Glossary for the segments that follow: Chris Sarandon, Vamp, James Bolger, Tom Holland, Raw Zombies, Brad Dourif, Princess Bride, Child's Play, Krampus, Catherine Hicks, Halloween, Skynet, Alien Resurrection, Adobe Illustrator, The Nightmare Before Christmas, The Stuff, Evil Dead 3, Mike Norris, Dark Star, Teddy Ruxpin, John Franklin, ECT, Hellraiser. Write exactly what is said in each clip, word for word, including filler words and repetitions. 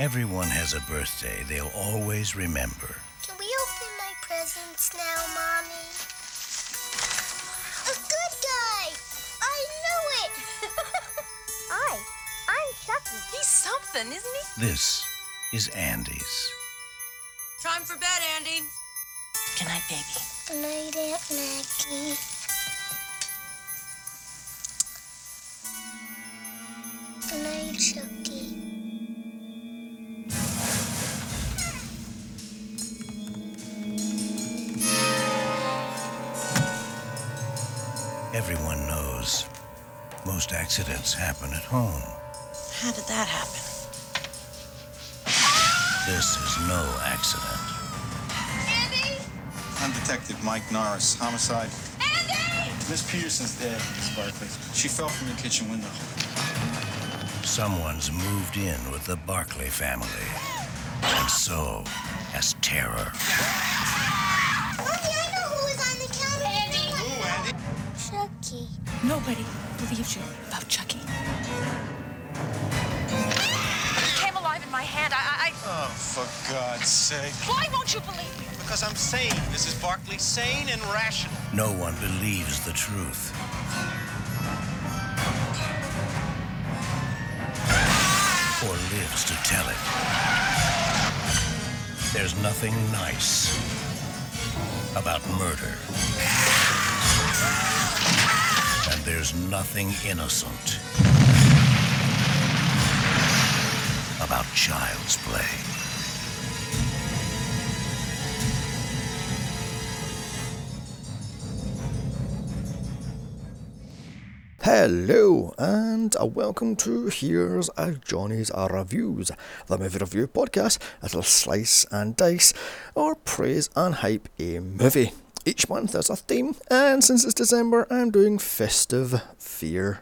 Everyone has a birthday they'll always remember. Can we open my presents now, Mommy? A good guy! I knew it! I, I'm Chucky. He's something, isn't he? This is Andy's. Time for bed, Andy. Good night, baby. Good night, Aunt Maggie. Good night, Chucky. Everyone knows most accidents happen at home. How did that happen? This is no accident. Andy! I'm Detective Mike Norris, homicide. Andy! Miss Peterson's dead, Miss Barclay. She fell from the kitchen window. Someone's moved in with the Barclay family. And so has terror. Chucky. Nobody believes you about Chucky. He came alive in my hand. I, I... Oh, for God's sake. Why won't you believe me? Because I'm sane, Missus Barclay. Sane and rational. No one believes the truth. Or lives to tell it. There's nothing nice about murder. And there's nothing innocent about Child's Play. Hello and welcome to Here's a Johnny's Reviews, the movie review podcast that'll slice and dice or praise and hype a movie. Each month there's a theme, and since it's December, I'm doing Festive Fear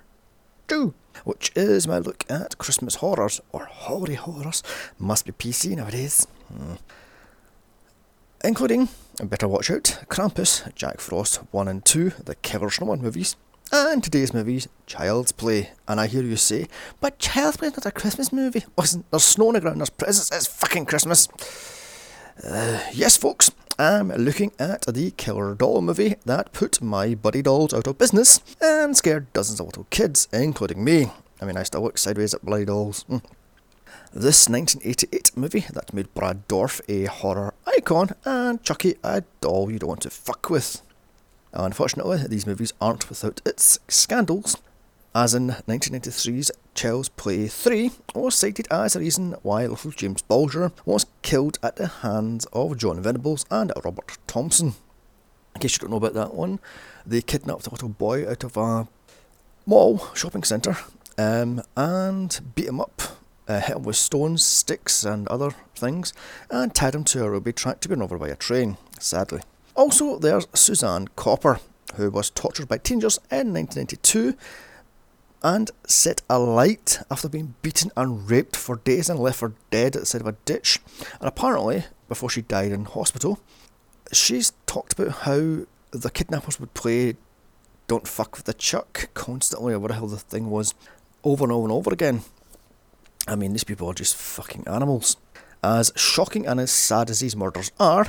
two, which is my look at Christmas horrors, or holiday horrors, must be P C nowadays, hmm. including Better Watch Out, Krampus, Jack Frost one and two, the Killer Snowman movies, and today's movies, Child's Play. And I hear you say, but Child's Play is not a Christmas movie. Listen, there's snow on the ground, there's presents, it's fucking Christmas. Uh, yes, folks. I'm looking at the killer doll movie that put my buddy dolls out of business and scared dozens of little kids, including me. I mean, I still look sideways at bloody dolls. Mm. This nineteen eighty-eight movie that made Brad Dourif a horror icon and Chucky a doll you don't want to fuck with. Unfortunately, these movies aren't without its scandals, as in nineteen ninety-three's Child's Play three was cited as a reason why little James Bolger was killed at the hands of John Venables and Robert Thompson. In case you don't know about that one, they kidnapped a little boy out of a mall, shopping centre, um, and beat him up, uh, hit him with stones, sticks and other things, and tied him to a railway track to be run over by a train, sadly. Also, there's Suzanne Copper, who was tortured by teenagers in nineteen ninety-two, and set alight after being beaten and raped for days and left for dead at the side of a ditch. And apparently, before she died in hospital, she's talked about how the kidnappers would play Don't Fuck With The Chuck constantly, or whatever the hell the thing was, over and over and over again. I mean, these people are just fucking animals. As shocking and as sad as these murders are,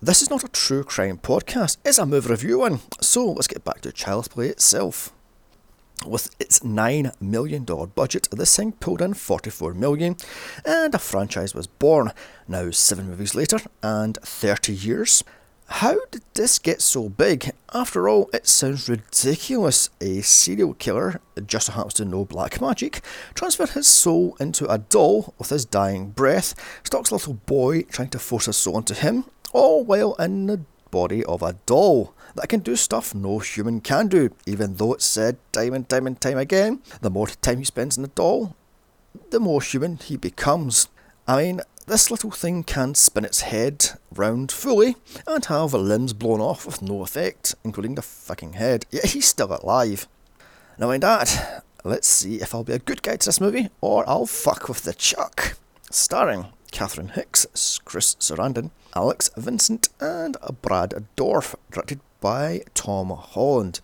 this is not a true crime podcast, it's a movie review one. So let's get back to Child's Play itself. With its nine million dollars budget, this thing pulled in forty-four million dollars and a franchise was born. Now seven movies later and thirty years. How did this get so big? After all, it sounds ridiculous. A serial killer, just so happens to know black magic, transferred his soul into a doll with his dying breath, stalks a little boy trying to force his soul onto him, all while in the body of a doll that can do stuff no human can do, even though it's said time and time and time again, the more time he spends in the doll, the more human he becomes. I mean, this little thing can spin its head round fully and have limbs blown off with no effect, including the fucking head, yet he's still alive. Now in that, let's see if I'll be a good guy to this movie or I'll fuck with the Chuck. Starring Catherine Hicks, Chris Sarandon, Alex Vincent and Brad Dourif, directed by Tom Holland.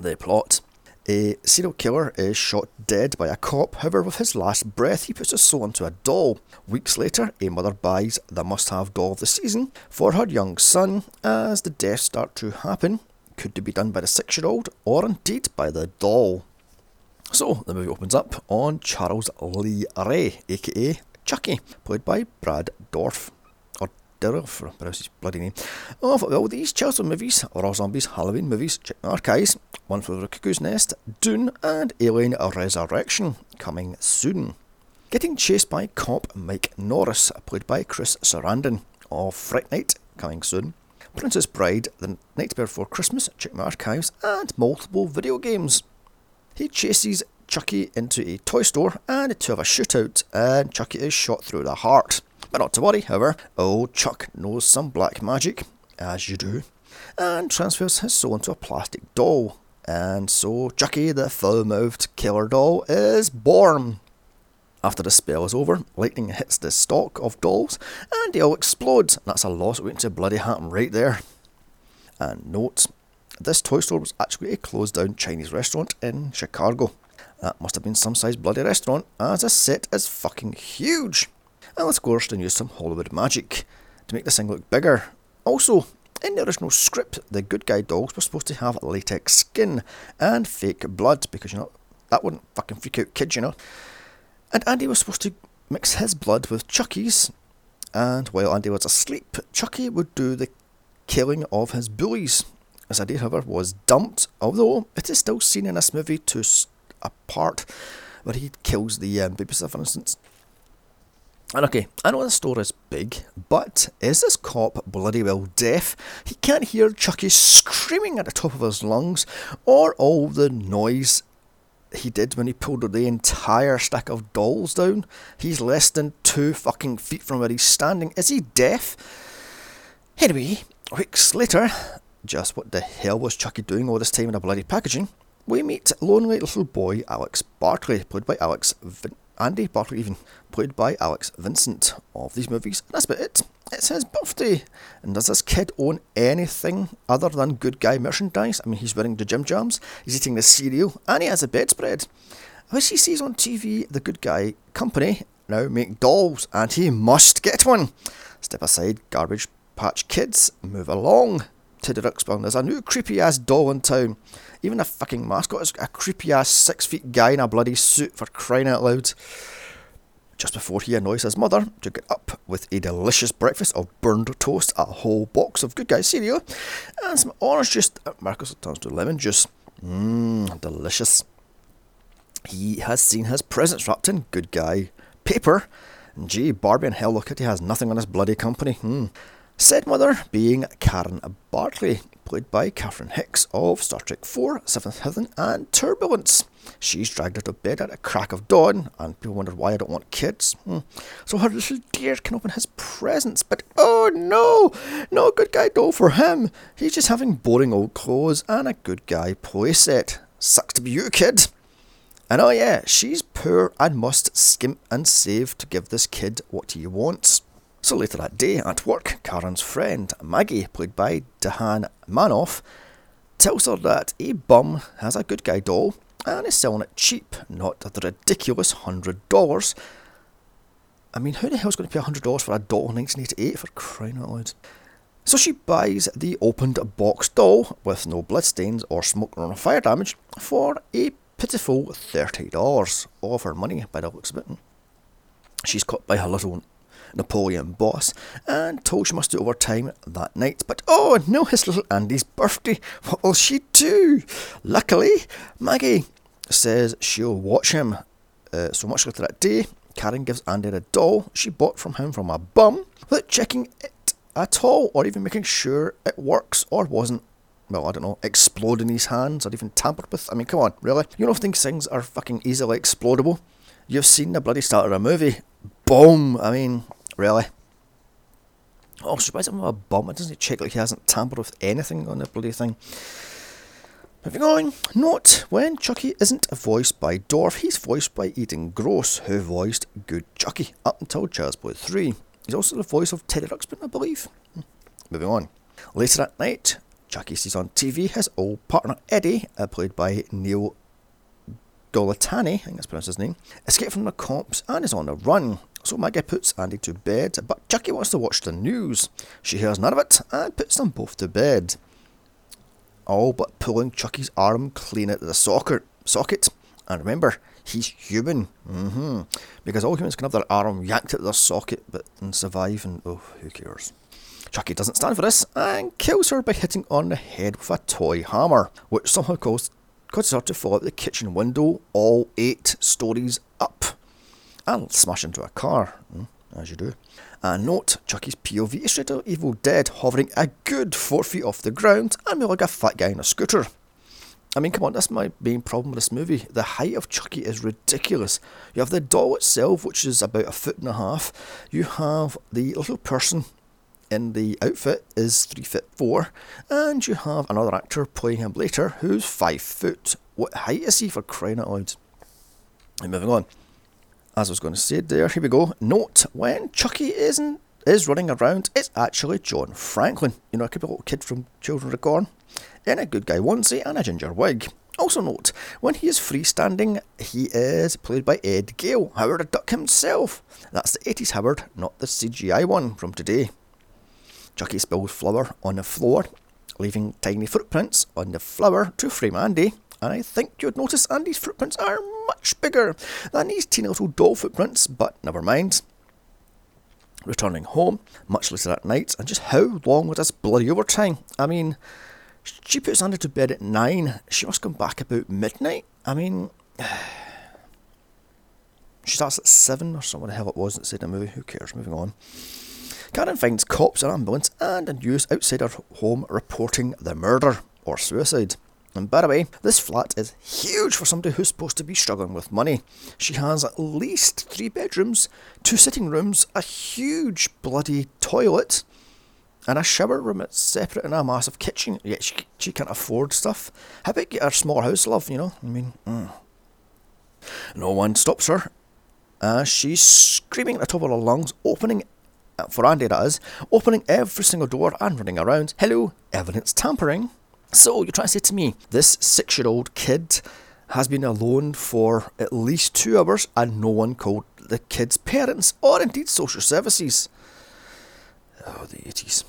The plot. A serial killer is shot dead by a cop, however with his last breath he puts his soul into a doll. Weeks later, a mother buys the must-have doll of the season for her young son as the deaths start to happen. Could it be done by the six-year-old or indeed by the doll? So, the movie opens up on Charles Lee Ray, aka Chucky, played by Brad Dourif. For pronounce his bloody name. Of all these childhood movies, Raw Zombies, Halloween movies, check my archives, One Flew Over the Cuckoo's Nest, Dune and Alien Resurrection, coming soon. Getting chased by cop Mike Norris, played by Chris Sarandon, of Fright Night, coming soon. Princess Bride, The Nightmare Before Christmas, check my archives, and multiple video games. He chases Chucky into a toy store and to have a shootout, and Chucky is shot through the heart. But not to worry, however, old Chuck knows some black magic, as you do, and transfers his soul into a plastic doll. And so Chucky, the foul-mouthed killer doll, is born. After the spell is over, lightning hits the stock of dolls, and they all explode. That's a loss waiting to bloody happen right there. And note, this toy store was actually a closed-down Chinese restaurant in Chicago. That must have been some size bloody restaurant, as the set is fucking huge. And of course they used some Hollywood magic to make this thing look bigger. Also, in the original script, the Good Guy dolls were supposed to have latex skin and fake blood, because, you know, that wouldn't fucking freak out kids, you know. And Andy was supposed to mix his blood with Chucky's, and while Andy was asleep, Chucky would do the killing of his bullies. This idea, however, was dumped, although it is still seen in this movie to a part where he kills the um, babysitter, for instance. And okay, I know this store is big, but is this cop bloody well deaf? He can't hear Chucky screaming at the top of his lungs, or all the noise he did when he pulled the entire stack of dolls down. He's less than two fucking feet from where he's standing. Is he deaf? Anyway, weeks later, just what the hell was Chucky doing all this time in the bloody packaging? We meet lonely little boy Alex Barclay, played by Alex Vincent. Andy Barclay even, played by Alex Vincent, of these movies. And that's about it. It's his birthday. And does this kid own anything other than Good Guy merchandise? I mean, he's wearing the Jim Jams, he's eating the cereal, and he has a bedspread. Which he sees on T V, the Good Guy company now make dolls, and he must get one. Step aside, Garbage Patch Kids, move along. Teddy Ruxpin, there's a new creepy-ass doll in town. Even a fucking mascot is a creepy-ass six-feet guy in a bloody suit, for crying out loud. Just before he annoys his mother to get up with a delicious breakfast of burned toast, a whole box of Good Guy cereal, and some orange juice that Marcus turns to lemon juice. Mmm, delicious. He has seen his presents wrapped in Good Guy paper. And gee, Barbie and Hello Kitty has nothing on his bloody company. Hmm. Said mother being Karen Barclay, played by Catherine Hicks of Star Trek four, Seventh Heaven and Turbulence. She's dragged out of bed at a crack of dawn, and people wonder why I don't want kids. Hmm. So her little dear can open his presents, but oh no, no Good Guy doll for him. He's just having boring old clothes and a Good Guy playset. Sucks to be you, kid. And oh yeah, she's poor and must skimp and save to give this kid what he wants. So later that day, at work, Karen's friend, Maggie, played by Dahan Manoff, tells her that a bum has a Good Guy doll and is selling it cheap, not the ridiculous one hundred dollars. I mean, who the hell's going to pay one hundred dollars for a doll in nineteen eighty-eight, for crying out loud? So she buys the opened box doll, with no bloodstains or smoke or fire damage, for a pitiful thirty dollars of her money, by the looks of it. She's caught by her little Napoleon boss and told she must do overtime that night, but oh no, it's little Andy's birthday. What will she do? Luckily, Maggie says she'll watch him. Uh, so much later that day, Karen gives Andy the doll she bought from him from a bum without checking it at all, or even making sure it works or wasn't, well, I don't know, explode in his hands or even tampered with. I mean, come on, really? You don't think things are fucking easily explodable? You've seen the bloody start of a movie. Boom! I mean, really? Oh, surprised I'm not a bum. It doesn't check like he hasn't tampered with anything on the bloody thing. Moving on. Note, when Chucky isn't voiced by Dorf, he's voiced by Eden Gross, who voiced Good Chucky up until Child's Play three. He's also the voice of Teddy Ruxpin, I believe. Moving on. Later that night, Chucky sees on T V his old partner Eddie, played by Neil Golatani, I think that's pronounced his name, escaped from the cops and is on the run. So Maggie puts Andy to bed, but Chucky wants to watch the news. She hears none of it and puts them both to bed. All but pulling Chucky's arm clean out of the socket. socket. And remember, he's human. Mm-hmm. Because all humans can have their arm yanked out of their socket but and survive, and oh, who cares? Chucky doesn't stand for this and kills her by hitting on the head with a toy hammer, which somehow causes her to fall out the kitchen window all eight stories up and smash into a car, as you do. And note, Chucky's P O V is straight out of Evil Dead, hovering a good four feet off the ground and looking like a fat guy on a scooter. I mean, come on, that's my main problem with this movie. The height of Chucky is ridiculous. You have the doll itself, which is about a foot and a half. You have the little person in the outfit is three foot four, and you have another actor playing him later who's five foot. What height is he, for crying out loud? And moving on, as I was going to say there, here we go. Note, when Chucky isn't is running around, it's actually John Franklin. You know, it could be a little kid from Children of the Corn in a Good Guy onesie and a ginger wig. Also note, when he is freestanding, he is played by Ed Gale, Howard the Duck himself. That's the eighties Howard, not the C G I one from today. Chucky spills flour on the floor, leaving tiny footprints on the flour to frame Andy. And I think you'd notice Andy's footprints are much bigger than these teeny little doll footprints, but never mind. Returning home, much later at night, and just how long was this bloody overtime? I mean, she puts Andy to bed at nine, she must come back about midnight. I mean, she starts at seven or something, the hell it was that said in the movie, who cares, moving on. Karen finds cops, an ambulance and a news outside her home reporting the murder or suicide. And by the way, this flat is huge for somebody who's supposed to be struggling with money. She has at least three bedrooms, two sitting rooms, a huge bloody toilet and a shower room that's separate and a massive kitchen. Yet she, she can't afford stuff. How about get her small house, love, you know? I mean, mm. No one stops her as she's screaming at the top of her lungs, opening for Andy that is, opening every single door and running around. Hello, evidence tampering. So you're trying to say to me, this six-year-old kid has been alone for at least two hours and no one called the kid's parents or indeed social services. Oh, the eighties.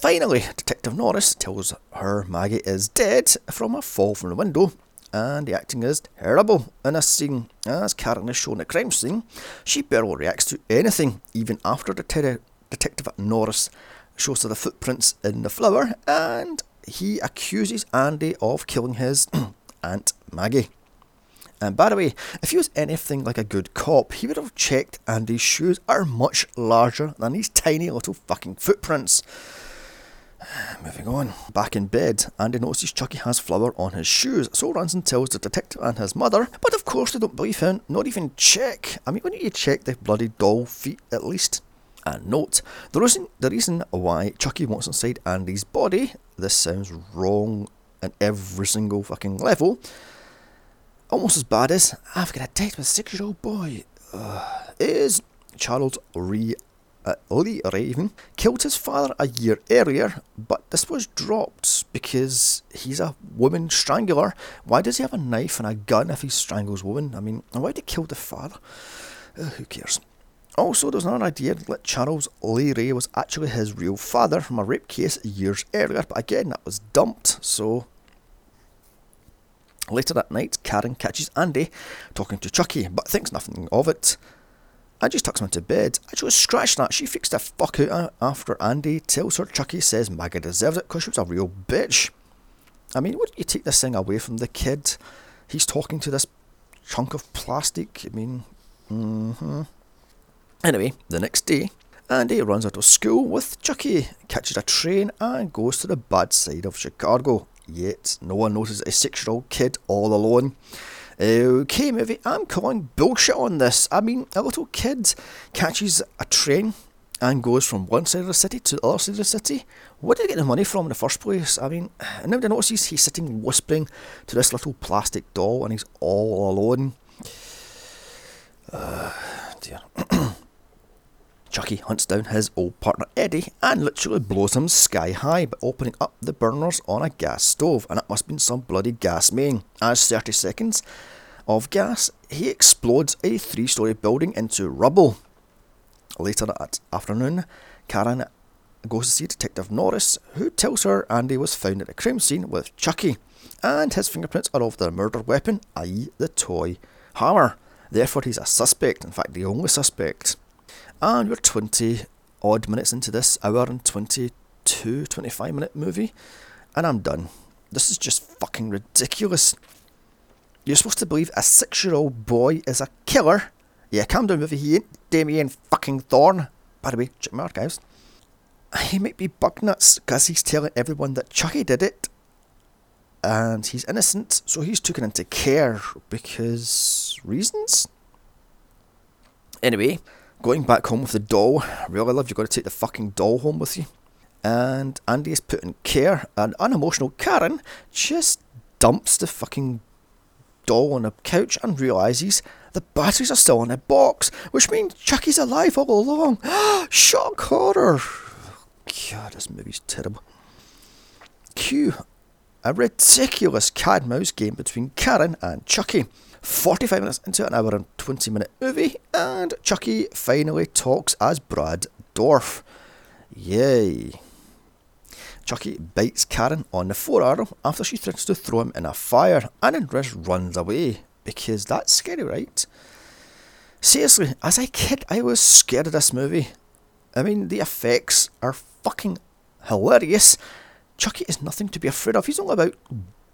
Finally, Detective Norris tells her Maggie is dead from a fall from the window. And the acting is terrible in this scene. As Karen is shown at crime scene, she barely reacts to anything, even after the te- Detective Norris shows her the footprints in the flower, and he accuses Andy of killing his Aunt Maggie. And by the way, if he was anything like a good cop, he would have checked Andy's shoes are much larger than these tiny little fucking footprints. Moving on. Back in bed, Andy notices Chucky has flour on his shoes, so runs and tells the detective and his mother, but of course they don't believe him, not even check. I mean, wouldn't you check the bloody doll feet at least? And note, the reason, the reason why Chucky wants inside Andy's body, this sounds wrong at every single fucking level, almost as bad as, I've got a date with a six-year-old boy, uh, is Charles Lee Uh, Lee Raven killed his father a year earlier, but this was dropped because he's a woman strangler. Why does he have a knife and a gun if he strangles women? I mean, and why did he kill the father? Uh, who cares? Also, there's another idea that Charles Lee Ray was actually his real father from a rape case years earlier, but again, that was dumped, so... Later that night, Karen catches Andy talking to Chucky, but thinks nothing of it. I just tucks him into bed. Actually, scratch that. She freaks the fuck out after Andy tells her Chucky says Maggie deserves it because she was a real bitch. I mean, wouldn't you take this thing away from the kid? He's talking to this chunk of plastic. I mean, mm-hmm. Anyway, the next day, Andy runs out of school with Chucky, catches a train and goes to the bad side of Chicago. Yet, no one notices a six-year-old kid all alone. Okay, movie, I'm calling bullshit on this. I mean, a little kid catches a train and goes from one side of the city to the other side of the city. Where did he get the money from in the first place? I mean, and now I notice he's sitting whispering to this little plastic doll and he's all alone. Uh, dear. Chucky hunts down his old partner Eddie and literally blows him sky high by opening up the burners on a gas stove, and it must have been some bloody gas main, as thirty seconds of gas, he explodes a three-storey building into rubble. Later that afternoon, Karen goes to see Detective Norris, who tells her Andy was found at a crime scene with Chucky, and his fingerprints are of the murder weapon, that is the toy hammer. Therefore, he's a suspect, in fact, the only suspect. And we're twenty odd minutes into this hour and twenty-two, twenty-five minute movie, and I'm done. This is just fucking ridiculous. You're supposed to believe a six-year-old boy is a killer? Yeah, calm down, movie. He ain't Damien fucking Thorne. By the way, check my archives. He might be bug nuts because he's telling everyone that Chucky did it, and he's innocent, so he's taken into care because reasons. Anyway, going back home with the doll. Really, love, you've got to take the fucking doll home with you. And Andy is put in care, and unemotional Karen just dumps the fucking doll on a couch and realises the batteries are still in a box, which means Chucky's alive all along. Shock horror. God, this movie's terrible. Q. A ridiculous cat-mouse game between Karen and Chucky. forty-five minutes into an hour and twenty minute movie, and Chucky finally talks as Brad Dourif. Yay. Chucky bites Karen on the forearm after she threatens to throw him in a fire, and Andres runs away, because that's scary, right? Seriously, as a kid, I was scared of this movie. I mean, the effects are fucking hilarious. Chucky is nothing to be afraid of. He's only about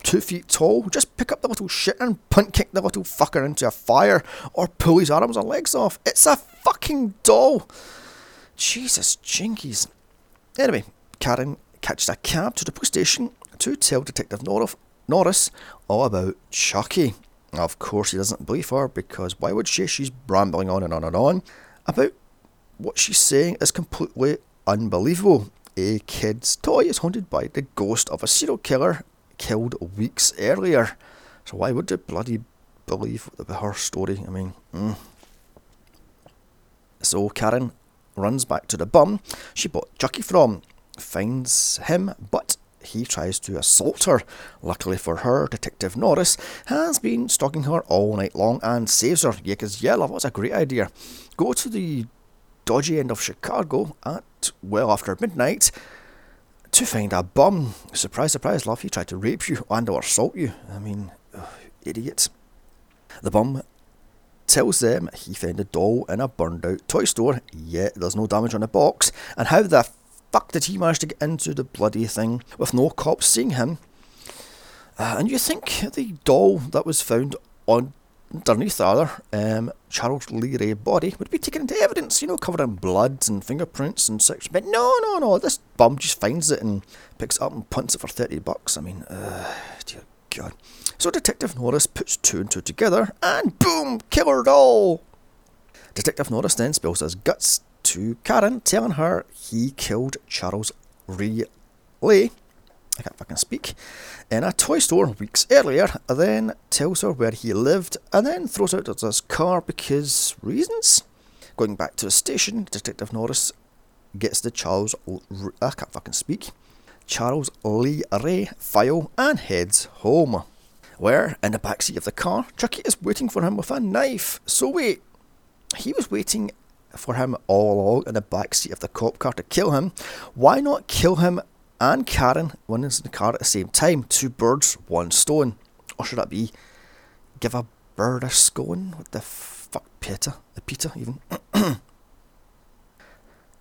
two feet tall. Just pick up the little shit and punt kick the little fucker into a fire, or pull his arms and legs off. It's a fucking doll. Jesus jinkies. Anyway, Karen catches a cab to the police station to tell Detective Norris, Norris all about Chucky. Of course, he doesn't believe her, because why would she? She's rambling on and on and on about what she's saying is completely unbelievable. A kid's toy is haunted by the ghost of a serial killer killed weeks earlier. So why would they bloody believe her story? I mean, mm. So Karen runs back to the bum she bought Chucky from, finds him, but he tries to assault her. Luckily for her, Detective Norris has been stalking her all night long and saves her. Yeah, because, yeah, love, that's a great idea. Go to the dodgy end of Chicago at well after midnight to find a bum. Surprise, surprise, love, he tried to rape you and or assault you. I mean, ugh, idiot. The bum tells them he found a doll in a burned out toy store, yet there's no damage on the box, and how the fuck did he manage to get into the bloody thing with no cops seeing him? Uh, and you think the doll that was found on underneath the other um, Charles Lee Ray body would be taken into evidence, you know, covered in blood and fingerprints and such. But no, no, no, this bum just finds it and picks it up and punts it for thirty bucks. I mean, uh, dear God. So Detective Norris puts two and two together and boom, killer doll. Detective Norris then spills his guts to Karen, telling her he killed Charles Lee Ray, I can't fucking speak, in a toy store weeks earlier, then tells her where he lived, and then throws out his car because reasons. Going back to the station, Detective Norris gets the Charles, I can't fucking speak, Charles Lee Ray file and heads home, where, in the backseat of the car, Chucky is waiting for him with a knife. So wait, he was waiting for him all along in the backseat of the cop car to kill him. Why not kill him and Karen when it's in the car at the same time? Two birds, one stone. Or should that be give a bird a scone? What the fuck, Peter? The Peter, even.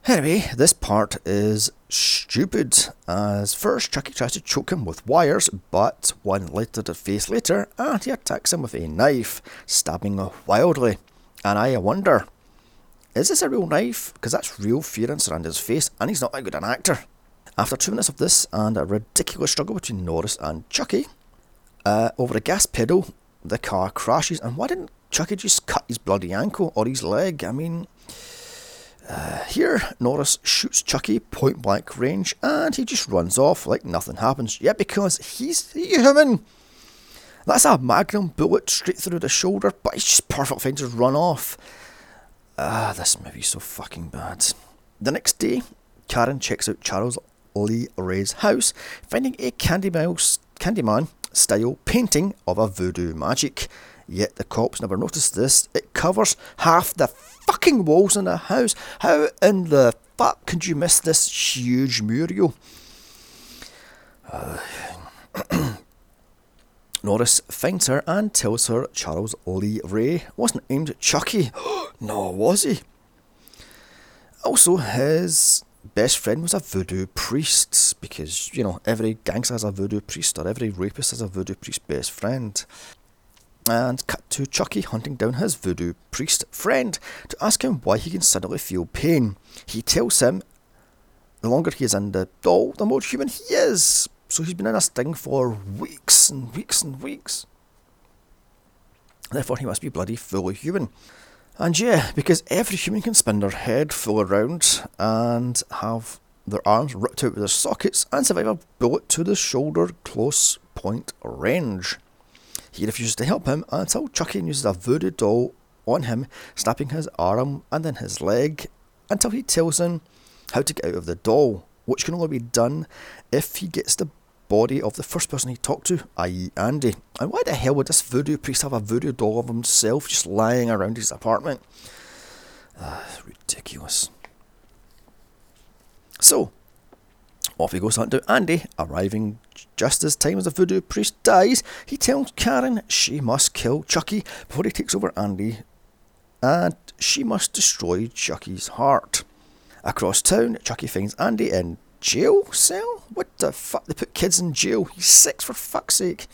Anyway, this part is stupid, as first Chucky tries to choke him with wires, but one later to face later, and he attacks him with a knife, stabbing him wildly. And I wonder, is this a real knife? Because that's real fear in Sarandon's face, and he's not that good an actor. After two minutes of this and a ridiculous struggle between Norris and Chucky uh, over a gas pedal, the car crashes. And why didn't Chucky just cut his bloody ankle or his leg? I mean, uh, here Norris shoots Chucky point blank range and he just runs off like nothing happens. Yeah, because he's human. That's a magnum bullet straight through the shoulder, but it's just perfect for him to run off. Ah, this movie's so fucking bad. The next day, Karen checks out Charles Lee Ray's house, finding a Candyman style painting of a voodoo magic. Yet the cops never noticed this. It covers half the fucking walls in a house. How in the fuck could you miss this huge mural? Uh, Norris finds her and tells her Charles Lee Ray wasn't named Chucky. No, was he? Also, his best friend was a voodoo priest, because, you know, every gangster has a voodoo priest, or every rapist has a voodoo priest best friend. And cut to Chucky hunting down his voodoo priest friend to ask him why he can suddenly feel pain. He tells him the longer he is in the doll, the more human he is. So he's been in a sting for weeks and weeks and weeks. Therefore, he must be bloody fully human. And yeah, because every human can spin their head full around and have their arms ripped out of their sockets and survive a bullet to the shoulder close point range. He refuses to help him until Chucky uses a voodoo doll on him, snapping his arm and then his leg, until he tells him how to get out of the doll, which can only be done if he gets the body of the first person he talked to, that is. Andy. And why the hell would this voodoo priest have a voodoo doll of himself just lying around his apartment? Uh, ridiculous. So, off he goes to hunt down Andy. Arriving just as time as the voodoo priest dies, he tells Karen she must kill Chucky before he takes over Andy, and she must destroy Chucky's heart. Across town, Chucky finds Andy in jail cell? What the fuck? They put kids in jail. He's six, for fuck's sake.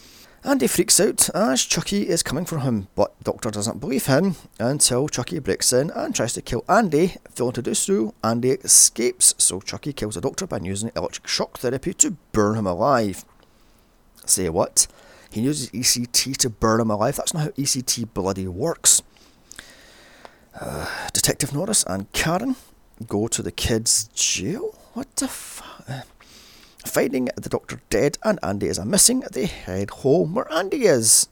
Andy freaks out as Chucky is coming for him, but Doctor doesn't believe him until Chucky breaks in and tries to kill Andy. Failing to do so, Andy escapes, so Chucky kills the Doctor by using electric shock therapy to burn him alive. Say what? He uses E C T to burn him alive? That's not how E C T bloody works. Uh, Detective Norris and Karen go to the kids' jail? What the fuck? Finding the Doctor dead and Andy is a missing, they head home where Andy is.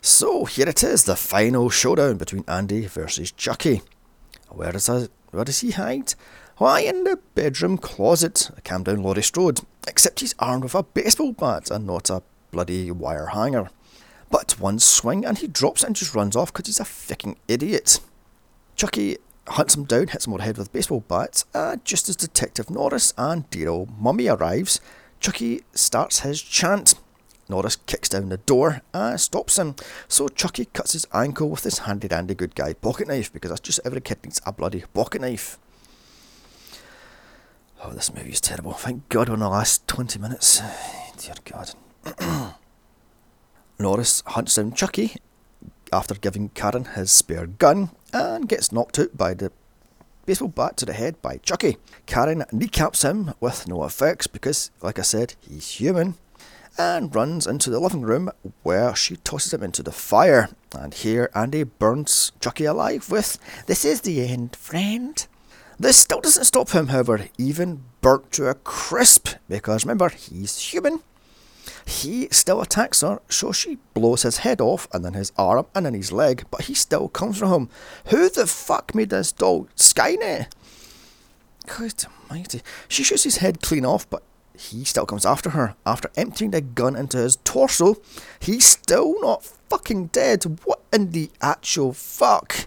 So here it is, the final showdown between Andy versus Chucky. Where does I, where does he hide? Why, in the bedroom closet, a cam down Laurie Strode. Except he's armed with a baseball bat and not a bloody wire hanger. But one swing and he drops and just runs off because he's a fucking idiot. Chucky hunts him down, hits him on the head with baseball bats, and uh, just as Detective Norris and dear old Mummy arrives, Chucky starts his chant. Norris kicks down the door and stops him, so Chucky cuts his ankle with his handy-dandy good guy pocket knife, because that's just every kid needs a bloody pocket knife. Oh, this movie is terrible. Thank God we're in the last twenty minutes. Dear God. Norris hunts down Chucky after giving Karen his spare gun, and gets knocked out by the baseball bat to the head by Chucky. Karen kneecaps him with no effects because, like I said, he's human, and runs into the living room where she tosses him into the fire. And here Andy burns Chucky alive with, "This is the end, friend." This still doesn't stop him, however, even burnt to a crisp, because remember, he's human. He still attacks her, so she blows his head off, and then his arm, and then his leg, but he still comes from him. Who the fuck made this doll? Skynet? Good almighty. She shoots his head clean off, but he still comes after her. After emptying the gun into his torso, he's still not fucking dead. What in the actual fuck?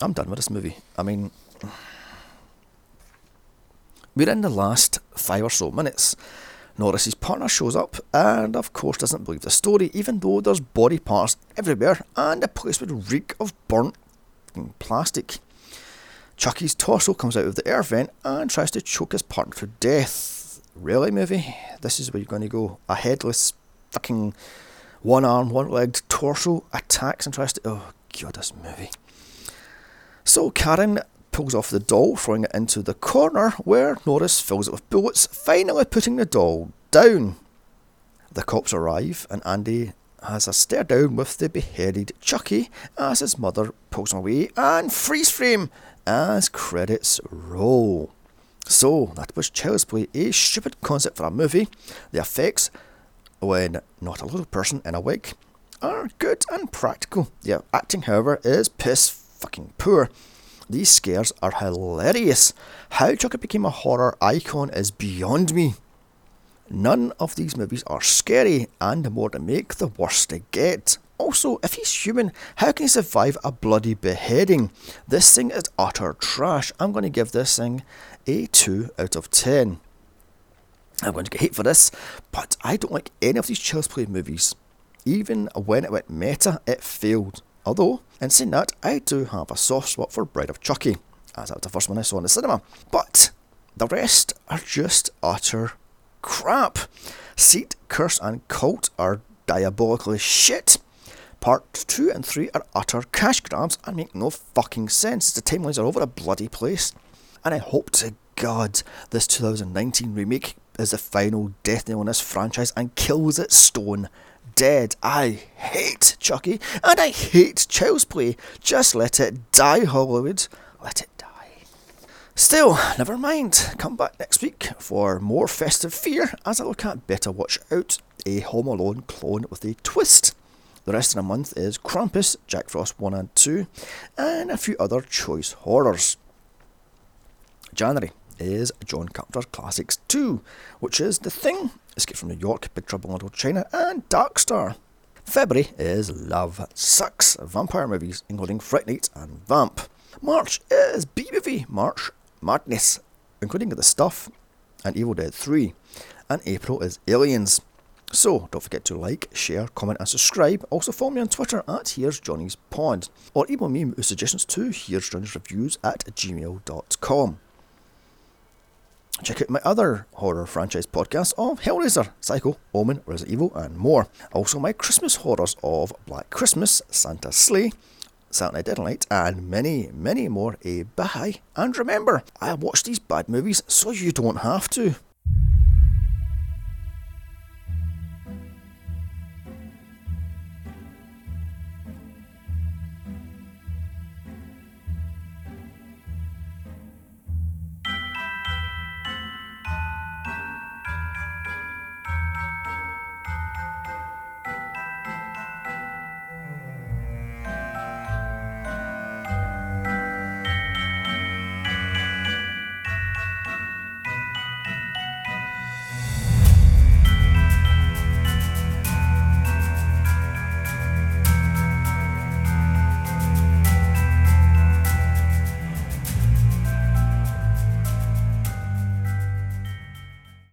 I'm done with this movie. I mean, we're in the last five or so minutes. Norris's partner shows up and of course doesn't believe the story, even though there's body parts everywhere and the place would reek of burnt plastic. Chucky's torso comes out of the air vent and tries to choke his partner to death. Really, movie? This is where you're going to go? A headless, fucking one-armed, one-legged torso attacks and tries to... Oh, God, this movie. So Karen pulls off the doll, throwing it into the corner where Norris fills it with bullets, finally putting the doll down. The cops arrive and Andy has a stare down with the beheaded Chucky as his mother pulls him away, and freeze frame as credits roll. So that was Child's Play, a stupid concept for a movie. The effects, when not a little person in a wig, are good and practical. The acting, however, is piss fucking poor. These scares are hilarious. How Chucky became a horror icon is beyond me. None of these movies are scary, and the more they make, the worse they get. Also, if he's human, how can he survive a bloody beheading? This thing is utter trash. I'm going to give this thing a two out of ten. I'm going to get hate for this, but I don't like any of these Child's Play movies. Even when it went meta, it failed. Although, in saying that, I do have a soft spot for Bride of Chucky, as that was the first one I saw in the cinema. But the rest are just utter crap. Seed, Curse and Cult are diabolically shit. Part two and three are utter cash grabs and make no fucking sense. The timelines are over a bloody place. And I hope to God this two thousand nineteen remake is the final death nail on this franchise and kills it stone dead. I hate Chucky and I hate Child's Play. Just let it die, Hollywood. Let it die. Still, never mind. Come back next week for more Festive Fear as I look at Better Watch Out, a Home Alone clone with a twist. The rest of the month is Krampus, Jack Frost one and two, and a few other choice horrors. January is John Carpenter Classics two, which is The Thing, Escape from New York, Big Trouble in Little China, and Dark Star. February is Love Sucks, vampire movies, including Fright Night and Vamp. March is B-Movie, March Madness, including The Stuff and Evil Dead three. And April is Aliens. So, don't forget to like, share, comment and subscribe. Also follow me on Twitter at Here's Johnny's Pod, or email me with suggestions to here's johnny's reviews at gmail dot com. Check out my other horror franchise podcasts of Hellraiser, Psycho, Omen, Resident Evil and more. Also my Christmas horrors of Black Christmas, Santa's Sleigh, Saturday Night Night and many, many more. Eh, bye. And remember, I watch these bad movies so you don't have to.